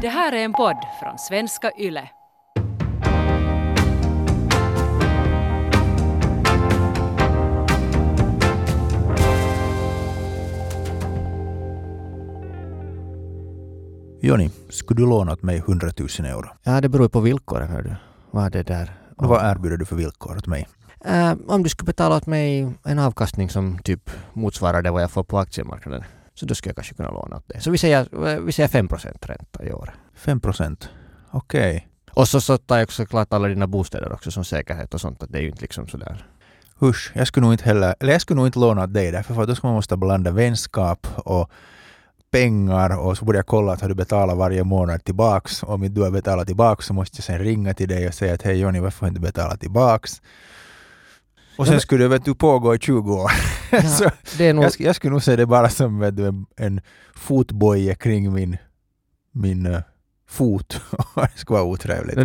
Det här är en podd från Svenska Yle. Joni, skulle du låna åt mig 100 000 euro? Ja, det beror på villkoren, hör du. Vad är det där? Och vad erbjuder du för villkor åt mig? Om du skulle betala åt mig en avkastning som typ motsvarar det vad jag får på aktiemarknaden, så då skulle jag kanske kunna låna åt det. Så vi säger 5% ränta i år. 5%? Okej. Okay. Och så tar jag också klart alla dina bostäder också som säkerhet och sånt. Att det är ju inte liksom sådär. Husch, jag skulle nog inte låna åt dig därför att då ska man måste blanda vänskap och pengar, och så borde jag kolla att har du betalat varje månad tillbaks. Om inte du har betalat tillbaks så måste jag sen ringa till dig och säga att hej Joni, varför har du inte betalat tillbaks? Och sen ja, skulle du pågå i 20 år. Ja, så det är nog... jag skulle nog säga det bara som en fotboja kring min fot. Det skulle vara otrevligt. Det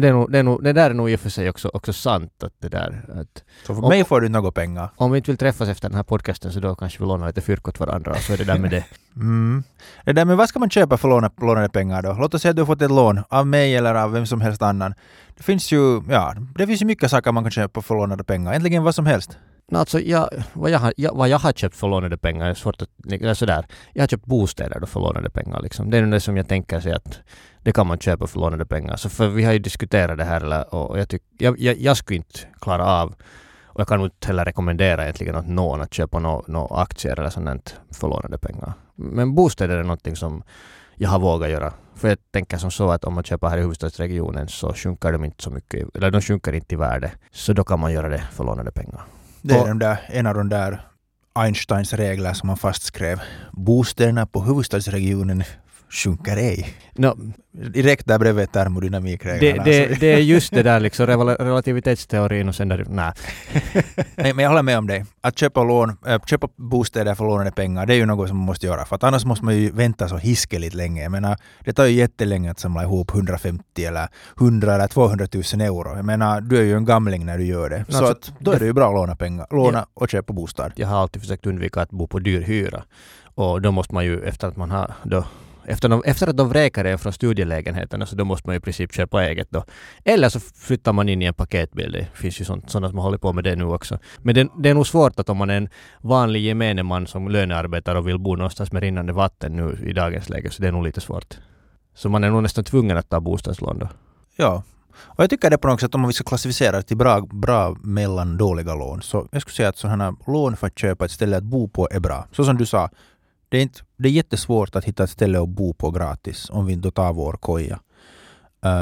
där är nog i och för sig också sant. Att det där, att så för mig får du några pengar. Om vi inte vill träffas efter den här podcasten så då kanske vi lånar lite fyrkot varandra. Så är det där med det. Mm. Det där med vad ska man köpa för lånade pengar då? Låt oss säga att du har fått ett lån av mig eller av vem som helst annan. Det finns ju mycket saker man kan köpa för lånade pengar. Egentligen vad som helst. Alltså, vad jag har köpt för lånade pengar är svårt att... Sådär. Jag har köpt bostäder då för lånade pengar. Liksom. Det är det som jag tänker sig att det kan man köpa för lånade pengar. Så för vi har ju diskuterat det här och jag skulle inte klara av, och jag kan inte heller rekommendera egentligen att någon att köpa några aktier eller sådant för lånade pengar. Men bostäder är någonting som jag har vågat göra. För jag tänker som så att om man köper här i huvudstadsregionen så sjunker de inte så mycket, eller de sjunker inte i värde. Så då kan man göra det för lånade pengar. Det är en av de där Einsteins regler som man fastskrev. Bostäderna på huvudstadsregionen sjunker ej. No. Direkt där bredvid termodynamikreglerna. Det är just det där liksom, relativitetsteorin och sen där, nej. Nej, men jag håller med om dig. Att köpa bostäder för lånade pengar, det är ju något som man måste göra. För att annars måste man ju vänta så hiskeligt länge. Jag menar, det tar ju jättelänge att samla ihop 150 eller 100 eller 200 000 euro. Jag menar, du är ju en gamling när du gör det. Så att, då är det ju bra att låna pengar. Låna och köpa bostad. Jag har alltid försökt undvika att bo på dyr hyra. Och då måste man ju, efter att de vräkar er från studielägenheterna, så då måste man ju i princip köpa eget då. Eller så flyttar man in i en paketbil. Det finns ju sådana som håller på med det nu också. Men det är nog svårt att om man är en vanlig gemene man som lönearbetar och vill bo någonstans med rinnande vatten nu i dagens läge, så det är nog lite svårt. Så man är nog nästan tvungen att ta bostadslån då. Ja, och jag tycker det på något sätt om vi ska klassificera det till bra mellan dåliga lån. Så jag skulle säga att sådana lån för att köpa ett ställe att bo på är bra. Så som du sa, det är jättesvårt att hitta ett ställe att bo på gratis om vi inte tar vår koja.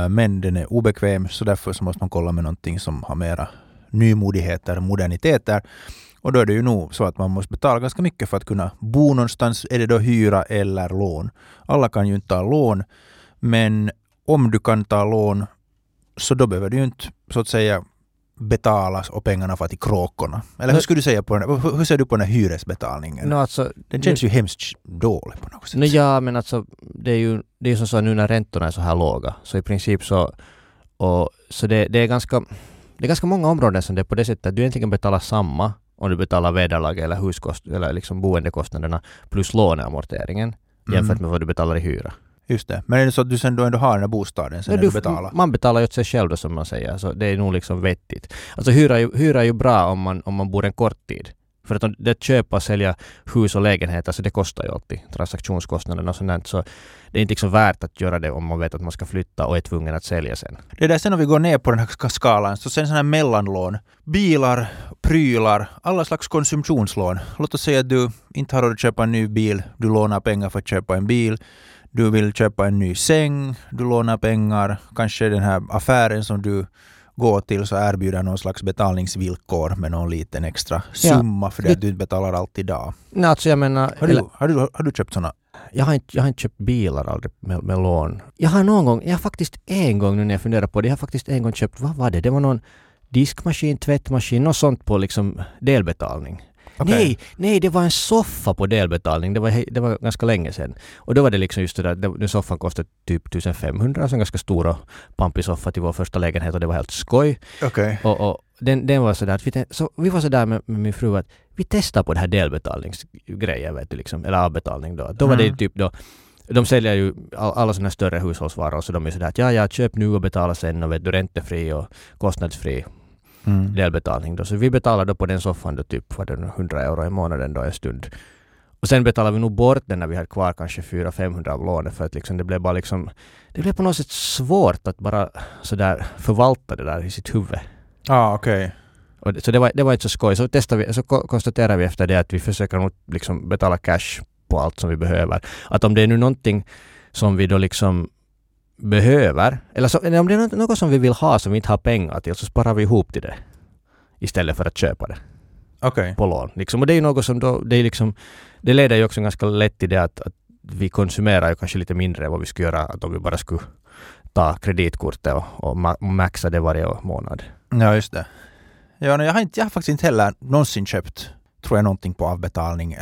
Men den är obekväm, så därför så måste man kolla med någonting som har mera nymodigheter, moderniteter. Och då är det ju nog så att man måste betala ganska mycket för att kunna bo någonstans. Är det då hyra eller lån? Alla kan ju inte ta lån, men om du kan ta lån så då behöver du ju inte så att säga betalas och pengarna för till kråkorna. Eller hur skulle du säga på hur ser du på den här hyresbetalningen? No, alltså, den känns ju hemskt dålig på något sätt. No, ja, men alltså, det är ju som så nu när räntorna är så här låga. Så i princip det är ganska många områden som det är på det sättet att du egentligen betalar samma om du betalar vederlag eller huskost eller liksom boendekostnaderna plus låneamorteringen jämfört med vad du betalar i hyra. Just det. Men är det så att du sen då ändå har den här bostaden sen du betalar? Man betalar ju åt sig själv då, som man säger. Så det är nog liksom vettigt. Alltså hyra är ju bra om man bor en kort tid. För att det köpa och sälja hus och lägenheter, så det kostar ju alltid transaktionskostnaderna och sånt. Så det är inte liksom värt att göra det om man vet att man ska flytta och är tvungen att sälja sen. Det där sen om vi går ner på den här skalan, så sen sådana här mellanlån. Bilar, prylar, alla slags konsumtionslån. Låt oss säga att du inte har råd att köpa en ny bil. Du lånar pengar för att köpa en bil. Du vill köpa en ny säng, du lånar pengar, kanske den här affären som du går till så erbjuder någon slags betalningsvillkor med någon liten extra summa för det att du betalar allt idag. Nej, alltså jag menar... Har du köpt sådana? Jag har inte köpt bilar aldrig med lån. Jag har faktiskt en gång köpt, vad var det? Det var någon diskmaskin, tvättmaskin, något sånt på liksom delbetalning. Okay. Nej, det var en soffa på delbetalning. Det var ganska länge sedan. Och då var det liksom just det där, den soffan kostade typ 1500, alltså en ganska stor och pampig soffa till vår första lägenhet, och det var helt skoj. Okay. Och den var sådär, vi var sådär med min fru att vi testade på det här delbetalningsgrejen, vet du, liksom, eller avbetalning då. Då var det typ då de säljer ju alla sådana större hushållsvaror, så de är sådär att ja, köp nu och betala sen och vet du, räntefri och kostnadsfri delbetalning då. Så vi betalar då på den soffan då typ 100 € i månaden då en stund. Och sen betalar vi nog bort den när vi har kvar kanske 400-500 av lånet, för att liksom det blev bara liksom, det blev på något sätt svårt att bara sådär förvalta det där i sitt huvud. Ah, okej. Okay. Så det var inte så skoj. Så testade vi, så konstaterade vi efter det att vi försöker nog liksom betala cash på allt som vi behöver. Att om det är nu någonting som vi då liksom behöver, eller så, om det är något som vi vill ha som vi inte har pengar till, så sparar vi ihop till det istället för att köpa det. Okay. På lån. Liksom. Och det är något som då, det är liksom, det leder ju också ganska lätt till det att vi konsumerar ju kanske lite mindre än vad vi skulle göra att om vi bara skulle ta kreditkortet och maxa det varje månad. Ja, just det. Ja, jag har faktiskt inte heller någonsin köpt, tror jag, någonting på avbetalning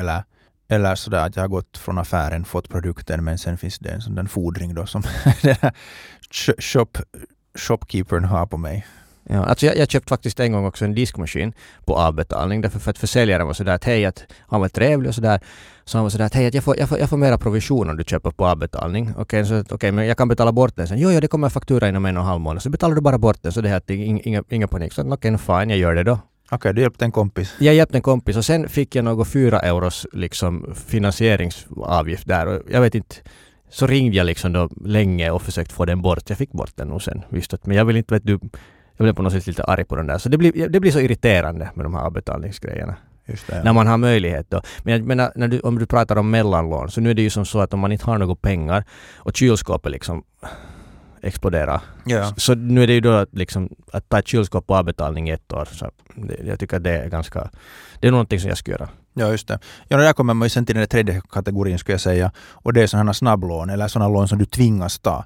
eller sådär att jag har gått från affären, fått produkten, men sen finns det en sån där fordring då som shopkeepern har på mig. Ja, alltså jag köpte faktiskt en gång också en diskmaskin på avbetalning, därför för att försäljaren var sådär att hej, att han var trevlig och sådär, så han var sådär att hej, att jag får mera provision om du köper på avbetalning. Okej, men jag kan betala bort den sen. Jo, det kommer faktura inom 1,5 månad, så betalar du bara bort den, så det här att inga panik. Så okej, fine, jag gör det då. Okej, du hjälpte en kompis. Jag hjälpte en kompis och sen fick jag något 4 € liksom finansieringsavgift där, och jag vet inte. Så ringde jag liksom då länge och försökte få den bort. Jag fick bort den och sen visst att, men jag vill inte, vet du, jag blev på något sätt lite arg på den där. Så det blir så irriterande med de här avbetalningsgrejerna. Just det, ja. När man har möjlighet då. Men jag menar, om du pratar om mellanlån, så nu är det ju som så att om man inte har några pengar och kylskåpet liksom exploderar. Ja. Så nu är det ju då liksom, att ta ett kylskåp på avbetalning 1 år. Så jag tycker att det är ganska, det är någonting som jag ska göra. Ja, just det. Ja, där kommer man sen till den tredje kategorin, skulle jag säga. Och det är sådana snabblån eller sådana lån som du tvingas ta.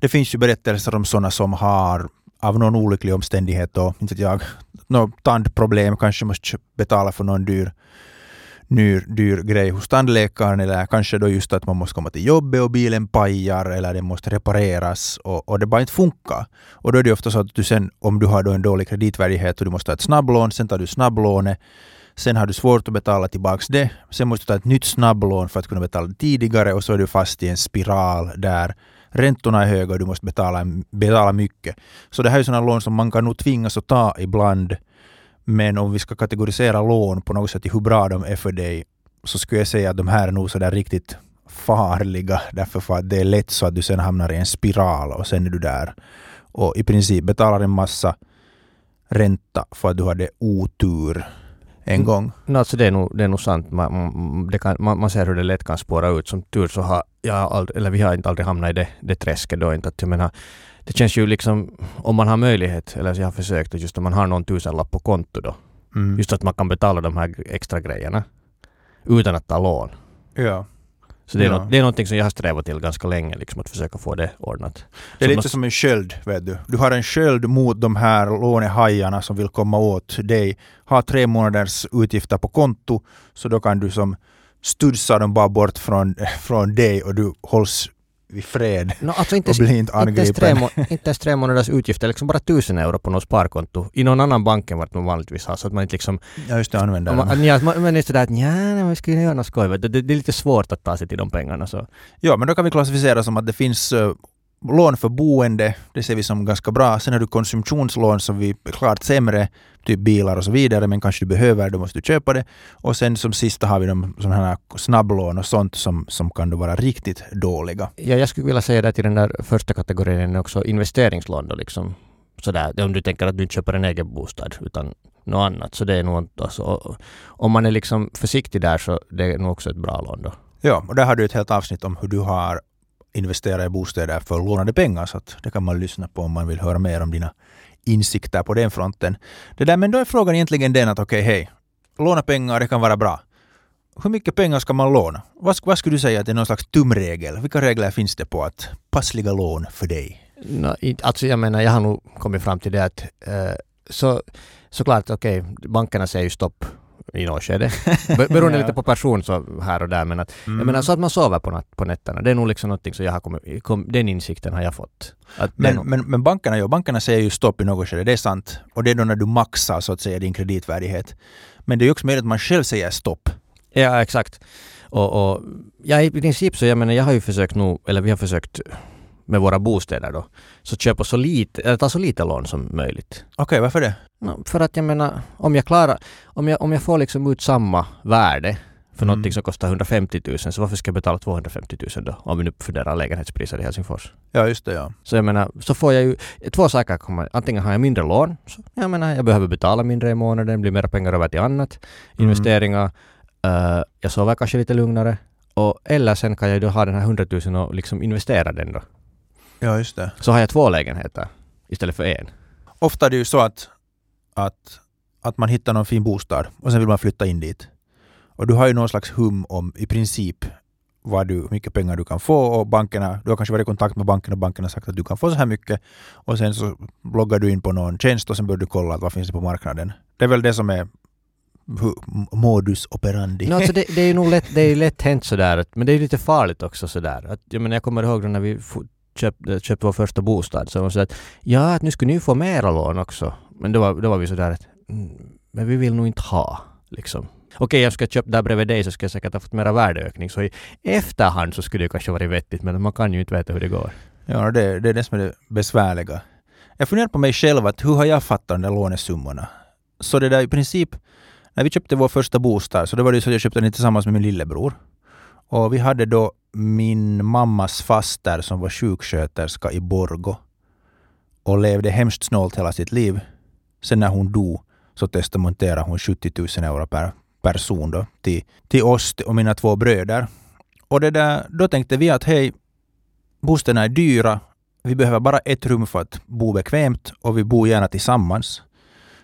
Det finns ju berättelser om sådana som har av någon olycklig omständighet då, inte att jag, något tandproblem, kanske måste betala för någon dyr grej hos tandläkaren, eller kanske då just att man måste komma till jobbet och bilen pajar eller den måste repareras och det bara inte funkar. Och då är det ofta så att du sen, om du har då en dålig kreditvärdighet och du måste ha ett snabblån, sen tar du snabblånet, sen har du svårt att betala tillbaks det, sen måste du ta ett nytt snabblån för att kunna betala tidigare, och så är du fast i en spiral där räntorna är höga och du måste betala mycket. Så det här är sådana lån som man kan nog tvingas att ta ibland. Men om vi ska kategorisera lån på något sätt i hur bra de är för dig, så skulle jag säga att de här är nog sådär riktigt farliga. Därför för att det är lätt så att du sen hamnar i en spiral och sen är du där. Och i princip betalar en massa ränta för att du hade otur en gång. Alltså det är nog sant. Man ser hur det lätt kan spåra ut. Som tur så har vi har inte aldrig hamnat i det träsket då, inte att jag menar, det känns ju liksom, om man har möjlighet, eller så jag har försökt att just om man har någon tusenlapp på konto då, just att man kan betala de här extra grejerna utan att ta lån. Ja. Så det är, det är någonting som jag har strävat till ganska länge, liksom, att försöka få det ordnat. Det är lite som en sköld, vet du. Du har en sköld mot de här lånehajarna som vill komma åt dig. Ha 3 månaders utgifter på konto, så då kan du som studsa dem bara bort från dig och du hålls i fred. No, alltså inte, och blir inte angripen. Inte ens 3 månaders utgifter, liksom bara 1000 € på något sparkonto i någon annan bank än vart man vanligtvis har, så att man inte liksom... Ja, just det, använder dem. Ja, men det är sådär att vi ska göra något skoj. Det är lite svårt att ta sig till de pengarna. Så. Ja, men då kan vi klassificera som att det finns lån för boende, det ser vi som ganska bra. Sen har du konsumtionslån som vi är klart sämre, typ bilar och så vidare, men kanske du behöver, då måste du köpa det. Och sen som sista har vi de sådana här snabblån och sånt som kan då vara riktigt dåliga. Ja, jag skulle vilja säga det till den där första kategorin också, investeringslån då liksom. Sådär, om du tänker att du inte köper en egen bostad utan något annat, så det är nog alltså, om man är liksom försiktig där, så det är nog också ett bra lån då. Ja, och där har du ett helt avsnitt om hur du har investera i bostäder för lånade pengar, så att det kan man lyssna på om man vill höra mer om dina insikter på den fronten. Det där, men då är frågan egentligen den att okej, låna pengar, det kan vara bra. Hur mycket pengar ska man låna? Vad skulle du säga att det är någon slags tumregel? Vilka regler finns det på att passliga lån för dig? No, alltså jag menar, jag har nog kommit fram till det att såklart bankerna säger ju stopp i något skede. Beroende lite på person så här och där, men att, jag menar, så att man sover på nätterna, det är nog liksom någonting som jag har den insikten har jag fått. Men bankerna säger ju stopp i något skede, det är sant. Och det är då när du maxar så att säga din kreditvärdighet. Men det är ju också mer att man själv säger stopp. Ja, exakt. Och jag i princip så, jag menar, jag har ju försökt nu, eller vi har försökt med våra bostäder då, så köpa så lite, eller ta så lite lån som möjligt. Okej, varför det? No, för att jag menar, om jag klarar, om jag får liksom ut samma värde för någonting som kostar 150 000, så varför ska jag betala 250 000 då? Om vi nu funderar lägenhetspriser i Helsingfors. Ja, just det, ja. Så jag menar, så får jag ju två saker komma. Antingen har jag mindre lån, så jag menar, jag behöver betala mindre i månaden, blir mer pengar över till annat, investeringar, jag sover kanske lite lugnare, och eller sen kan jag då ha den här 100 000 och liksom investera den då. Ja, just det. Så har jag två lägenheter istället för en. Ofta är det ju så att man hittar någon fin bostad och sen vill man flytta in dit. Och du har ju någon slags hum om i princip hur mycket pengar du kan få, och bankerna, du har kanske varit i kontakt med banken och bankerna har sagt att du kan få så här mycket, och sen så loggar du in på någon tjänst och sen börjar du kolla vad finns det på marknaden. Det är väl det som är modus operandi. No, alltså det är ju nog lätt hänt sådär, men det är ju lite farligt också sådär. Att, jag kommer ihåg när vi köpte vår första bostad, så de sa att ja, nu skulle ni få mera lån också. Men då var vi sådär att men vi vill nog inte ha liksom. Okej, jag ska köpa där bredvid dig, så ska jag säkert ha fått mera värdeökning. Så i efterhand så skulle det kanske vara vettigt, men man kan ju inte veta hur det går. Ja, det är det som är det besvärliga. Jag funderar på mig själv att hur har jag fattat de där lånesummorna? Så det där i princip, när vi köpte vår första bostad, så det var det så jag köpte den tillsammans med min lillebror. Och vi hade då min mammas faster som var sjuksköterska i Borgå och levde hemskt snålt hela sitt liv. Sen när hon dog så testamenterade hon 70 000 euro per person då, till oss och mina två bröder. Och det där, då tänkte vi att hej, bostäderna är dyra, vi behöver bara ett rum för att bo bekvämt och vi bor gärna tillsammans.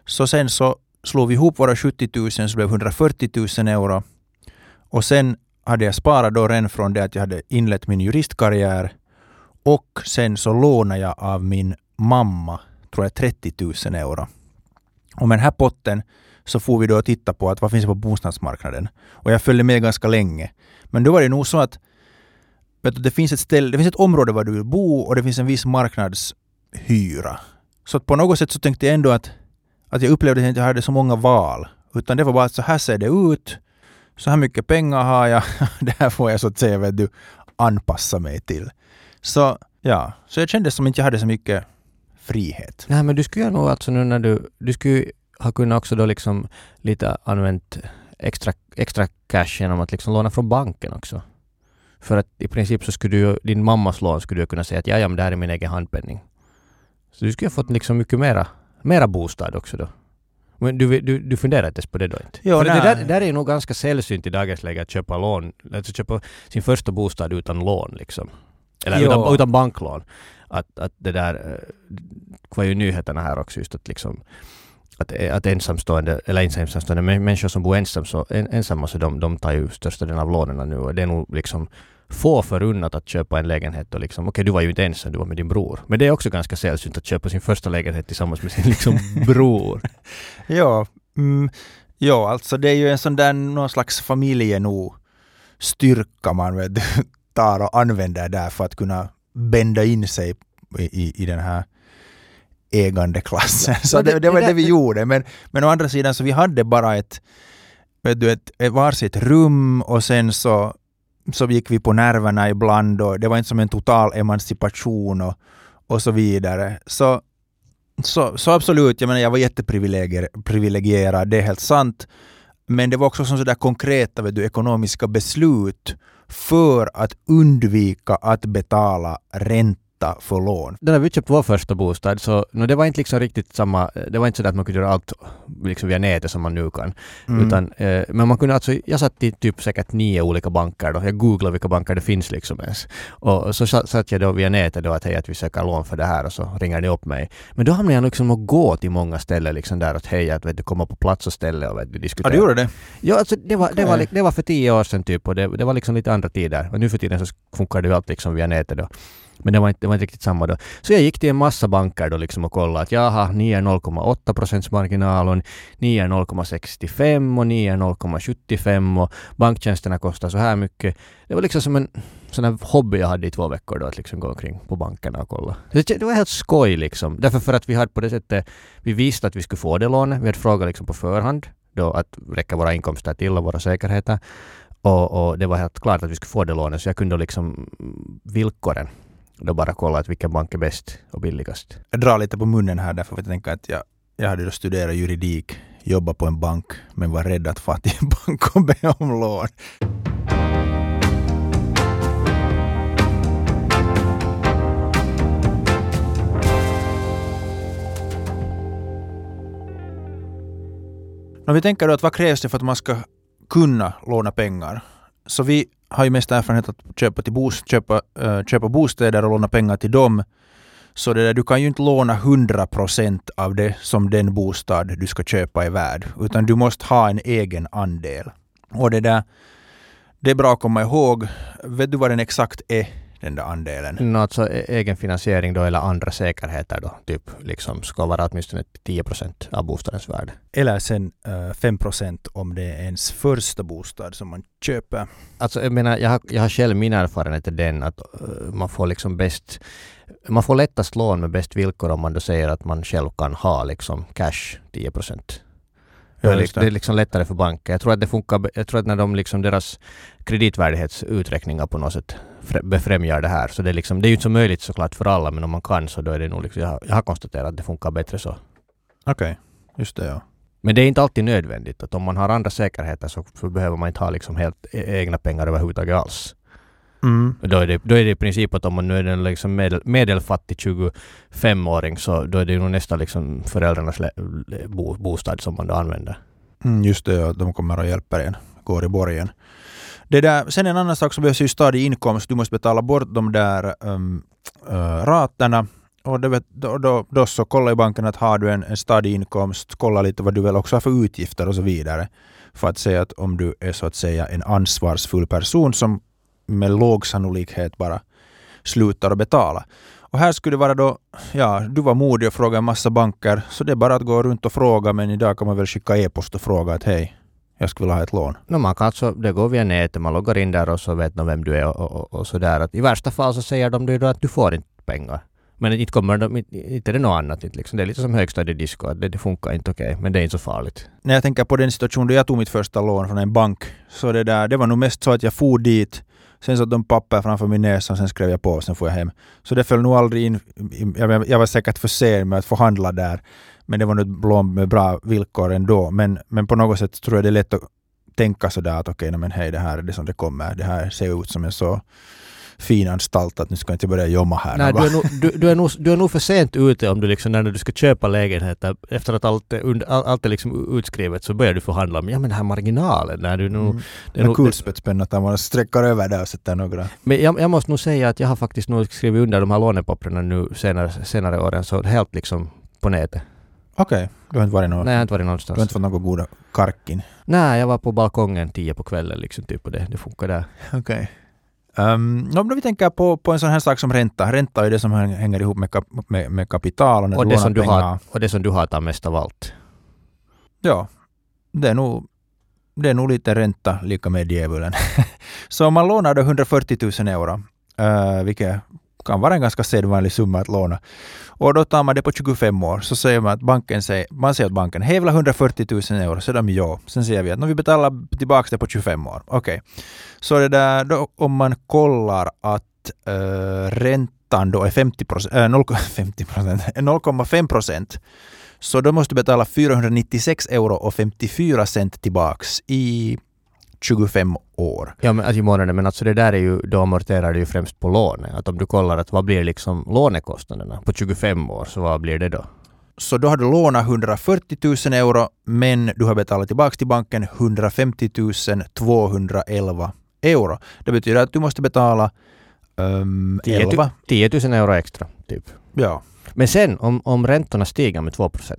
Så sen så slog vi ihop våra 70 000 så blev 140 000 euro. Och sen hade jag sparat då redan från det att jag hade inlett min juristkarriär, och sen så lånade jag av min mamma, tror jag, 30 000 euro. Och med den här potten så får vi då titta på att vad finns det på bostadsmarknaden. Och jag följde med ganska länge. Men då var det nog så att det finns ett område där du vill bo och det finns en viss marknadshyra. Så att på något sätt så tänkte jag ändå att jag upplevde att jag inte hade så många val. Utan det var bara att så här ser det ut. Så här mycket pengar har jag. Det här får jag så att säga att du anpassar mig till. Så ja, så jag kände som inte jag hade så mycket frihet. Nej, men du skulle nog alltså nu när du skulle har kunnat också då liksom lite använt extra cash genom att liksom låna från banken också. För att i princip så skulle din mammas lån skulle du kunna säga att ja, men det här är min egen handpenning. Så du skulle ha fått liksom mycket mera bostad också då. Men du funderar inte på det då inte? Jo, för det där är nog ganska sällsynt i dagens läge att köpa lån, alltså köpa sin första bostad utan lån liksom. Eller utan banklån. Att det där var ju nyheterna här också just att liksom att ensamstående eller ensamstående människor som bor ensamma så de tar ju största delen av lånen nu, och det är nog liksom få förunnat att köpa en lägenhet och liksom okej, du var ju inte ensam, du var med din bror, men det är också ganska sällsynt att köpa sin första lägenhet tillsammans med sin liksom bror. Ja, alltså det är ju en sån där någon slags familjeno-styrka man tar och använder där för att kunna bända in sig i den här ägandeklassen. Så det var det vi gjorde. Men å andra sidan så vi hade bara ett varsitt rum, och sen så gick vi på nerverna ibland och det var inte som en total emancipation och så vidare. Så absolut, jag menar jag var jätteprivilegierad, det är helt sant. Men det var också sådär konkreta ekonomiska beslut för att undvika att betala ränta för lån. När vi köpte vår första bostad så det var inte liksom riktigt samma, det var inte så att man kunde göra allt liksom via nätet som man nu kan. Utan, men man kunde alltså, jag satt i typ säkert 9 olika banker då. Jag googlade vilka banker det finns liksom ens. Och så satt jag då via nätet då att hej, att vi söker lån för det här, och så ringer de upp mig. Men då hamnade jag liksom att gå till många ställen liksom där att hej, att vet du, komma på plats och ställe och vet du, diskutera. Ja, du gjorde det? Ja, alltså det var för 10 år sedan typ, och det var liksom lite andra tider. Och nu för tiden så funkar det ju allt liksom via nätet då. Men det var inte riktigt samma då. Så jag gick till en massa banker då liksom och kollade att jaha, ni är 0,8% marginalen, ni är 0,65 och ni är 0,75 och banktjänsterna kostar så här mycket. Det var liksom som en sån här hobby jag hade i 2 veckor då, att liksom gå omkring på bankerna och kolla. Det var helt skoj liksom. Därför för att vi hade på det sättet, vi visste att vi skulle få det lånet, vi hade frågat liksom på förhand. då att räcka våra inkomster till och våra säkerheter. Och det var helt klart att vi skulle få det lånet, så jag kunde liksom villkoren då bara kolla att vilken bank är bäst och billigast. Jag drar lite på munnen här därför att jag tänker att jag hade då studerat juridik, jobbat på en bank men var rädd att få till en bank och be om lån. Om vi tänker då att vad krävs det för att man ska kunna låna pengar? Så vi har ju mest erfarenhet att köpa bostäder och låna pengar till dem. Så det där, du kan ju inte låna 100% av det som den bostad du ska köpa är värd. Utan du måste ha en egen andel. Och det där, det är bra att komma ihåg. Vet du vad den exakt är, den där andelen? Alltså egen finansiering då, eller andra säkerheter då, typ liksom ska vara åtminstone 10% av bostadens värde. Eller sen 5% om det är ens första bostad som man köper. Alltså jag menar, jag har själv min erfarenhet är den att man får liksom bäst, man får lättast lån med bäst villkor om man då säger att man själv kan ha liksom cash 10%. Det är liksom lättare för banken. Jag tror att det funkar, jag tror att när de liksom deras kreditvärdighetsuträkningar på något sätt befrämjar det här. Så det är liksom, det är ju inte så möjligt såklart för alla, men om man kan så då är det nog liksom, jag har konstaterat att det funkar bättre så. Okej, just det ja. Men det är inte alltid nödvändigt att om man har andra säkerheter så behöver man inte ha liksom helt egna pengar överhuvudtaget alls. Mm. Då är det i princip att om man nu är en liksom medelfattig 25-åring så då är det ju nästan liksom föräldrarnas bostad som man då använder. Mm, just det, de kommer och hjälper en, går i borgen. Det där, sen en annan sak som behövs ju stadig inkomst. Du måste betala bort de där raterna. Och då så kollar ju banken att har du en stadig inkomst, kolla lite vad du väl också har för utgifter och så vidare. För att säga att om du är så att säga en ansvarsfull person som med låg sannolikhet bara slutar att betala. Och här skulle det vara då, ja, du var modig och frågade en massa banker, så det är bara att gå runt och fråga, men idag kan man väl skicka e-post och fråga att hej, jag skulle vilja ha ett lån. No, man kan alltså, det går via nätet, man loggar in där och så vet man vem du är och sådär. Att i värsta fall så säger de då att du får inte pengar. Men inte kommer de, inte är det något annat. Inte liksom. Det är lite som högstadiedisko, det funkar inte okej, men det är inte så farligt. När jag tänker på den situation då jag tog mitt första lån från en bank, så det var nog mest så att jag for dit. Sen satt de papper framför min näsa och sen skrev jag på och sen får jag hem. Så det föll nog aldrig in. Jag var säkert för sen med att förhandla där. Men det var nog blom med bra villkor ändå. Men på något sätt tror jag det är lätt att tänka sådär att okej, men hej, det här är det som det kommer. Det här ser ut som en så fin anstalt att nu ska jag inte börja jobba här. Nej, du är nog för sent ute om du liksom, när du ska köpa lägenheter efter att allt är liksom utskrivet, så börjar du förhandla om den här marginalen. När du nog, det är nog kulspetspenna att man sträcker över där och sätter några. Men jag måste nog säga att jag har faktiskt nog skrivit under de här lånepapperna nu senare åren, så helt liksom på nätet. Okej, du har inte varit någonstans? Nej, jag har inte varit någonstans. Du har inte fått någon goda karkin? Nej, jag var på balkongen 10 på kvällen liksom, typ, och det funkar där. Okej. Om vi tänker på en sån här sak som ränta. Ränta är det som hänger ihop med kapital och det som du har, och det som du hatar mest av allt. Ja, det är nog lite ränta lika med djävulen. Så om man lånar 140 000 euro, vilket kan vara en ganska sedvanlig summa att låna, och då tar man det på 25 år, så säger man att banken säger hej, vill ha 140 000 euro, så de ja. Sen säger vi att vi betalar tillbaka det på 25 år. Okej. Så det där, då, om man kollar att räntan då är 0,5%, så då måste du betala 496,54 euro tillbaks i 25 år. Ja, men alltså i månaden, men alltså det där är ju, då amorterar det ju främst på lånet. Att om du kollar att vad blir liksom lånekostnaderna på 25 år, så vad blir det då? Så då har du lånat 140 000 euro, men du har betalat tillbaka till banken 150 211 euro. Det betyder att du måste betala 10 000 euro extra, typ. Ja. Men sen, om räntorna stiger med 2%,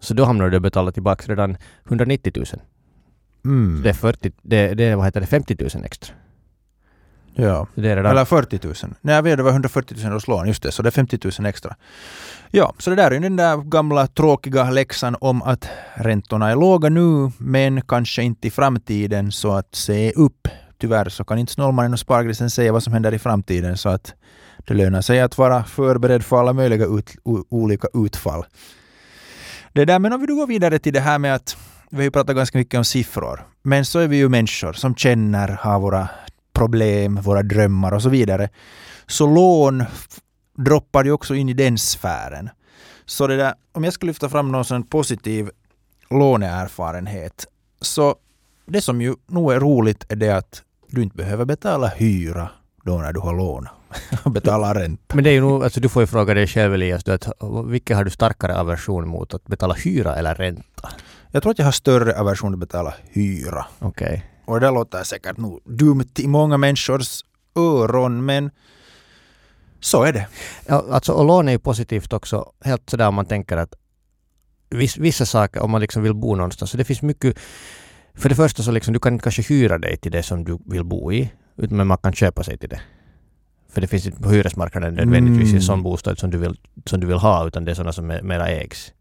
så då hamnar du att betala tillbaka redan 190 000. Mm. Det är 50 000 extra. Ja, det är eller 40 000. Nej, det var 140 000 års lån, just det. Så det är 50 000 extra. Ja, så det där är ju den där gamla tråkiga läxan om att räntorna är låga nu, men kanske inte i framtiden, så att se upp. Tyvärr så kan inte snålmannen och spargrisen säga vad som händer i framtiden, så att det lönar sig att vara förberedd för alla möjliga olika utfall. Det där, men om vi då går vidare till det här med att vi har ju pratat ganska mycket om siffror. Men så är vi ju människor som känner, har våra problem, våra drömmar och så vidare. Så lån droppar ju också in i den sfären. Så det där, om jag ska lyfta fram någon sån positiv låneerfarenhet, så det som ju nog är roligt är det att du inte behöver betala hyra då när du har lån. Betala ränta. Men det är ju nog, alltså du får ju fråga dig själv, Elias, vilken har du starkare aversion mot, att betala hyra eller ränta? Jag tror att jag har större aversion att betala hyra. Okej. Okay. Och det låter säkert nog dumt i många människors öron, men så är det. Ja, alltså, och lån är ju positivt också, helt sådär om man tänker att vissa saker, om man liksom vill bo någonstans, så det finns mycket. För det första så liksom, du kan kanske hyra dig till det som du vill bo i, men man kan köpa sig till det. För det finns inte på hyresmarknaden nödvändigtvis en sån bostad som du vill ha, utan det är sådana som mera ägs.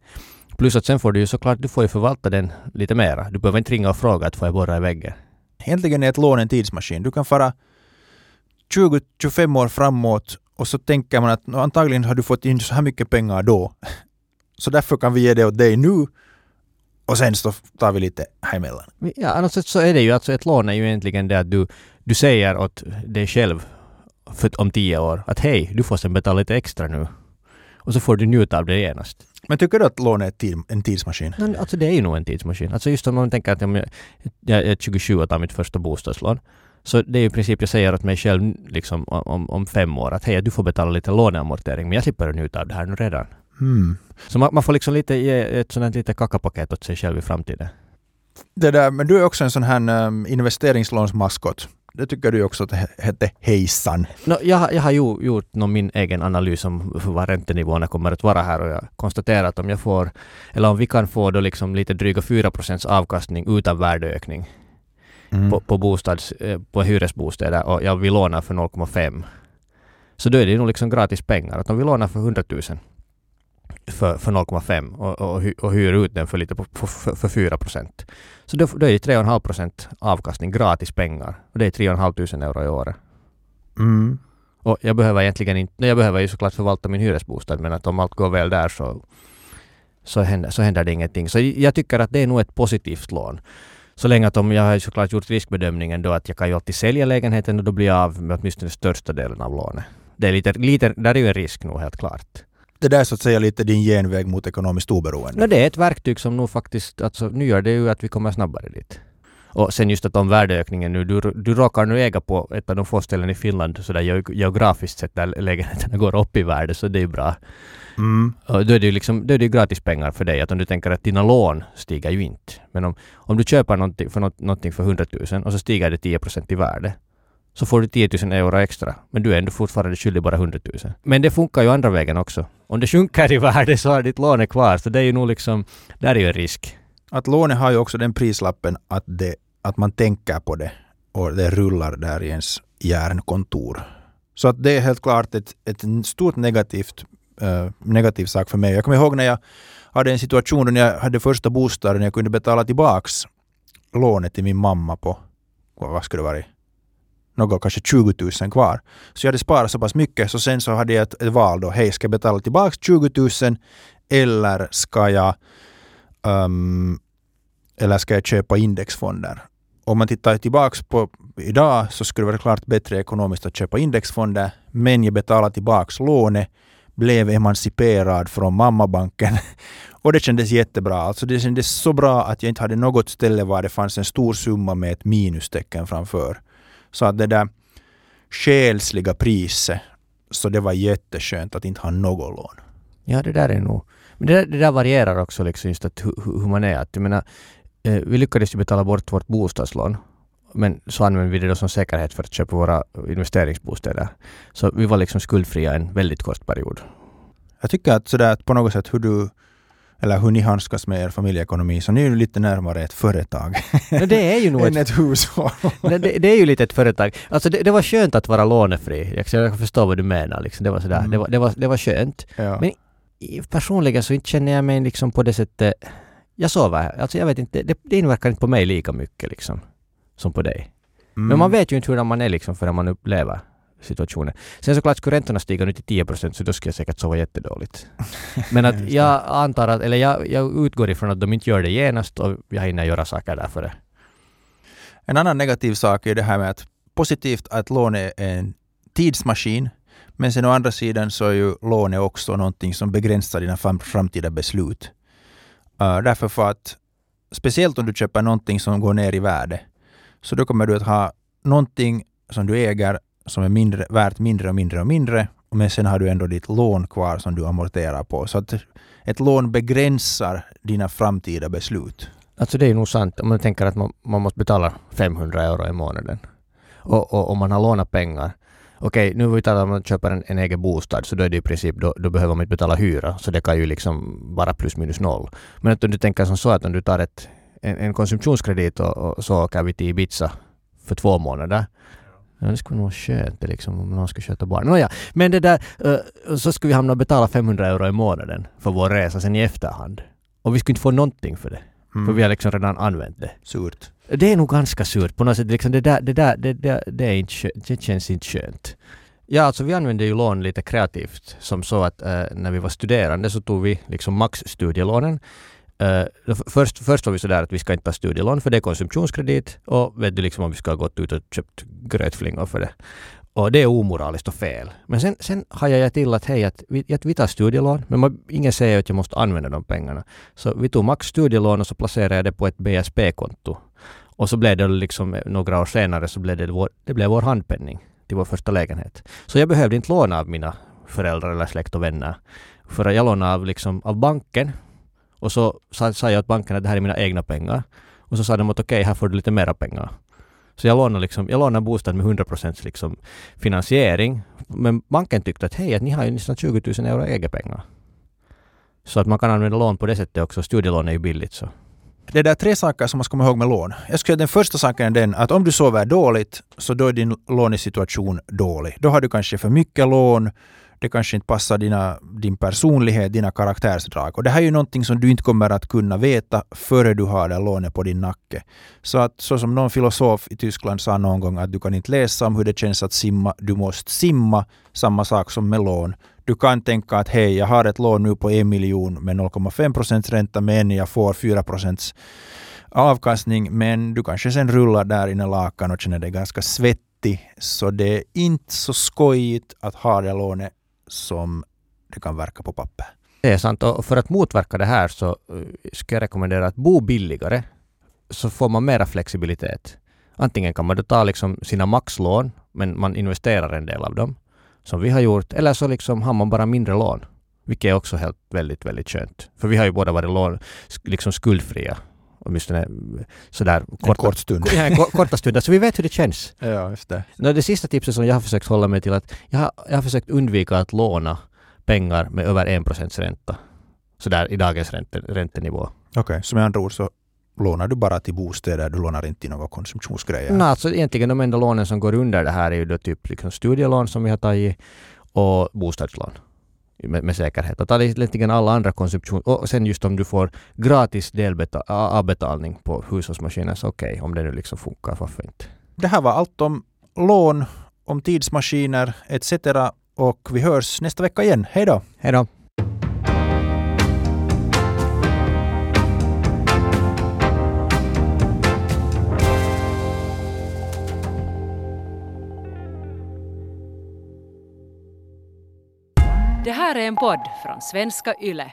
Plus att sen får du ju såklart, du får ju förvalta den lite mera. Du behöver inte ringa och fråga att får jag borra i väggen. Egentligen är ett lån en tidsmaskin. Du kan fara 20-25 år framåt och så tänker man att antagligen har du fått in så här mycket pengar då. Så därför kan vi ge det åt dig nu. Och sen så tar vi lite här emellan. Ja, annars så är det ju, alltså ett lån är ju egentligen det att du säger åt dig själv för om 10 år att hej, du får sen betala lite extra nu. Och så får du njuta av det genast. Men tycker du att lån är en tidsmaskin? Nej, alltså det är ju nog en tidsmaskin. Alltså just om man tänker att om jag är 27 och tar mitt första bostadslån, så det är ju i princip jag säger åt mig själv liksom om 5 år att hej, du får betala lite låneamortering, men jag slipper njuta av det här nu redan. Mm. Så man får liksom lite ge ett sådant lite kakapaket åt sig själv i framtiden. Det där, men du är också en sån här investeringslånsmaskot. Det tycker du också att det hette hejsan. No, jag har ju gjort min egen analys om vad räntenivåerna kommer att vara här, och jag konstaterar att om jag får, eller om vi kan få då liksom lite dryga 4% avkastning utan värdeökning på hyresbostäder, och jag vill låna för 0,5, så då är det nog liksom gratis pengar. Att om vi lånar för 100 000 för 0,5 och hyr ut den för lite för 4%. Så då är det 3,5% avkastning, gratis pengar. Och det är 3,5 tusen euro i året. Mm. Och jag behöver egentligen inte, jag behöver ju såklart förvalta min hyresbostad, men att om allt går väl där så händer det ingenting. Så jag tycker att det är nog ett positivt lån. Så länge att om jag har såklart gjort riskbedömningen då att jag kan ju alltid sälja lägenheten och då blir jag av med åtminstone den största delen av lånet. Det är lite, där är ju en risk nog helt klart. Det där är så att säga lite din genväg mot ekonomiskt oberoende. No, det är ett verktyg som nog faktiskt, alltså nu gör det ju att vi kommer snabbare dit. Och sen just att om värdeökningen nu, du råkar nu äga på ett av de få ställen i Finland så där geografiskt sett där lägenheterna går upp i värde, så det är ju bra. Mm. Och då är det ju gratis pengar för dig, att om du tänker att dina lån stiger ju inte. Men om du köper någonting för 100 000 och så stiger det 10% i värde, så får du 10 000 euro extra. Men du är ändå fortfarande skyldig bara 100 000. Men det funkar ju andra vägen också. Om det sjunker i värde så har ditt lån kvar. Så det är ju nog liksom, där är ju en risk. Att lånet har ju också den prislappen att man tänker på det. Och det rullar där i ens hjärnkontor. Så att det är helt klart ett stort negativ sak för mig. Jag kommer ihåg när jag hade en situation när jag hade första bostaden. Jag kunde betala tillbaks lånet till min mamma på, vad skulle det vara, något kanske 20 000 kvar. Så jag hade sparat så pass mycket, så sen så hade jag ett val då. Hej, ska jag betala tillbaka 20 000 eller ska jag köpa indexfonder? Om man tittar tillbaka på idag så skulle det vara klart bättre ekonomiskt att köpa indexfonder, men jag betalade tillbaka lånet, blev emanciperad från mammabanken och det kändes jättebra. Alltså det kändes så bra att jag inte hade något ställe var det fanns en stor summa med ett minustecken framför. Så att det där själsliga priset, så det var jätteskönt att inte ha något lån. Ja, det där är nog. Men det där varierar också liksom just att hur man är. Att, jag menar, vi lyckades ju betala bort vårt bostadslån, men så använde vi det då som säkerhet för att köpa våra investeringsbostäder. Så vi var liksom skuldfria en väldigt kort period. Jag tycker att sådär på något sätt hur ni handskas med er familjeekonomi, så ni är ju lite närmare ett företag. No, det är ju nog än ett hushåll. det är ju lite ett företag. Alltså det var skönt att vara lånefri. Jag förstår vad du menar. Liksom. Det var sådär. Mm. Det var skönt. Ja. Men personligen så inte känner jag mig liksom på det sättet. Jag sover. Alltså jag vet inte. Det inverkar inte på mig lika mycket liksom, som på dig. Mm. Men man vet ju inte hur man är liksom, förrän man upplever situationen. Sen såklart skulle räntorna stiga nu till 10% så då skulle jag säkert sova jättedåligt. Men att jag antar att, eller jag utgår ifrån att de inte gör det genast och jag hinner göra saker där för det. En annan negativ sak är det här med att positivt att lån är en tidsmaskin, men sen å andra sidan så är ju lån också någonting som begränsar dina framtida beslut. Därför för att speciellt om du köper någonting som går ner i värde, så då kommer du att ha någonting som du äger som är mindre, värt mindre och mindre och mindre, men sen har du ändå ditt lån kvar som du amorterar på. Så att ett lån begränsar dina framtida beslut. Alltså det är nog sant om man tänker att man måste betala 500 euro i månaden. Och om man har lånat pengar. Okej, nu vill vi tala om att köpa en egen bostad, så då är det i princip, då behöver man inte betala hyra, så det kan ju liksom vara plus minus noll. Men att om du tänker som så att om du tar en konsumtionskredit och så åker vi till Ibiza för 2 månader. Ja, det skulle nog vara skönt liksom, om någon ska köta barn. Nåja, men det där, så skulle vi hamna och betala 500 euro i månaden för vår resa sen i efterhand. Och vi skulle inte få någonting för det. För vi har liksom redan använt det. Surt. Det är nog ganska surt på något sätt. Liksom det känns inte skönt. Ja, alltså vi använde ju lån lite kreativt. Som så att när vi var studerande så tog vi liksom maxstudielånen. Först var vi sådär att vi ska inte ta studielån för det är konsumtionskredit. Och vet du liksom om vi ska ha gått ut och köpt grötflingor för det. Och det är omoraliskt och fel. Men sen hajade jag till att, hej, att vi tar studielån. Men ingen säger att jag måste använda de pengarna. Så vi tog max studielån och så placerade jag det på ett BSP-konto. Och så blev det liksom några år senare så blev det blev vår handpenning till vår första lägenhet. Så jag behövde inte låna av mina föräldrar eller släkt och vänner. För jag lånade av banken. Och så sa jag åt banken att det här är mina egna pengar. Och så sa de att okej, här får du lite mera pengar. Så jag lånade bostaden med 100% finansiering. Men banken tyckte att hej, att ni har ju nästan 20 000 euro egna pengar. Så att man kan använda lån på det sättet också. Studielån är ju billigt så. Det är där 3 saker som man ska komma ihåg med lån. Jag skulle säga att den första saken är den att om du sover dåligt så då är din lånesituation dålig. Då har du kanske för mycket lån. Det kanske inte passar din personlighet, dina karaktärsdrag. Och det här är ju någonting som du inte kommer att kunna veta före du har det lånet på din nacke. Så att så som någon filosof i Tyskland sa någon gång att du kan inte läsa om hur det känns att simma, du måste simma, samma sak som med lån. Du kan tänka att hej, jag har ett lån nu på 1 miljon med 0,5% ränta men jag får 4% avkastning, men du kanske sen rullar där inne lakan och känner dig ganska svettig, så det är inte så skojigt att ha det lånet som det kan verka på papper. Det är sant, och för att motverka det här så ska jag rekommendera att bo billigare så får man mera flexibilitet. Antingen kan man då ta sina maxlån men man investerar en del av dem som vi har gjort, eller så har man bara mindre lån, vilket är också helt väldigt, väldigt skönt. För vi har ju båda varit lån skuldfria, åtminstone sådär korta stunder, så vi vet hur det känns. Ja, just det. Det sista tipset som jag har försökt hålla mig till är att jag har försökt undvika att låna pengar med över 1% ränta, sådär i dagens räntenivå. Okej, som med andra ord så lånar du bara till bostäder, du lånar inte till några konsumtionsgrejer? Nej, alltså egentligen de enda lånen som går under det här är ju då typ studielån som vi har tagit och bostadslån med säkerhet. Och det är egentligen alla andra konsumtion. Och sen just om du får gratis avbetalning på hushållsmaskiner, så okej, om det nu funkar, varför inte? Det här var allt om lån, om tidsmaskiner etc. Och vi hörs nästa vecka igen. Hej då! Hej då! Det här är en podd från Svenska Yle.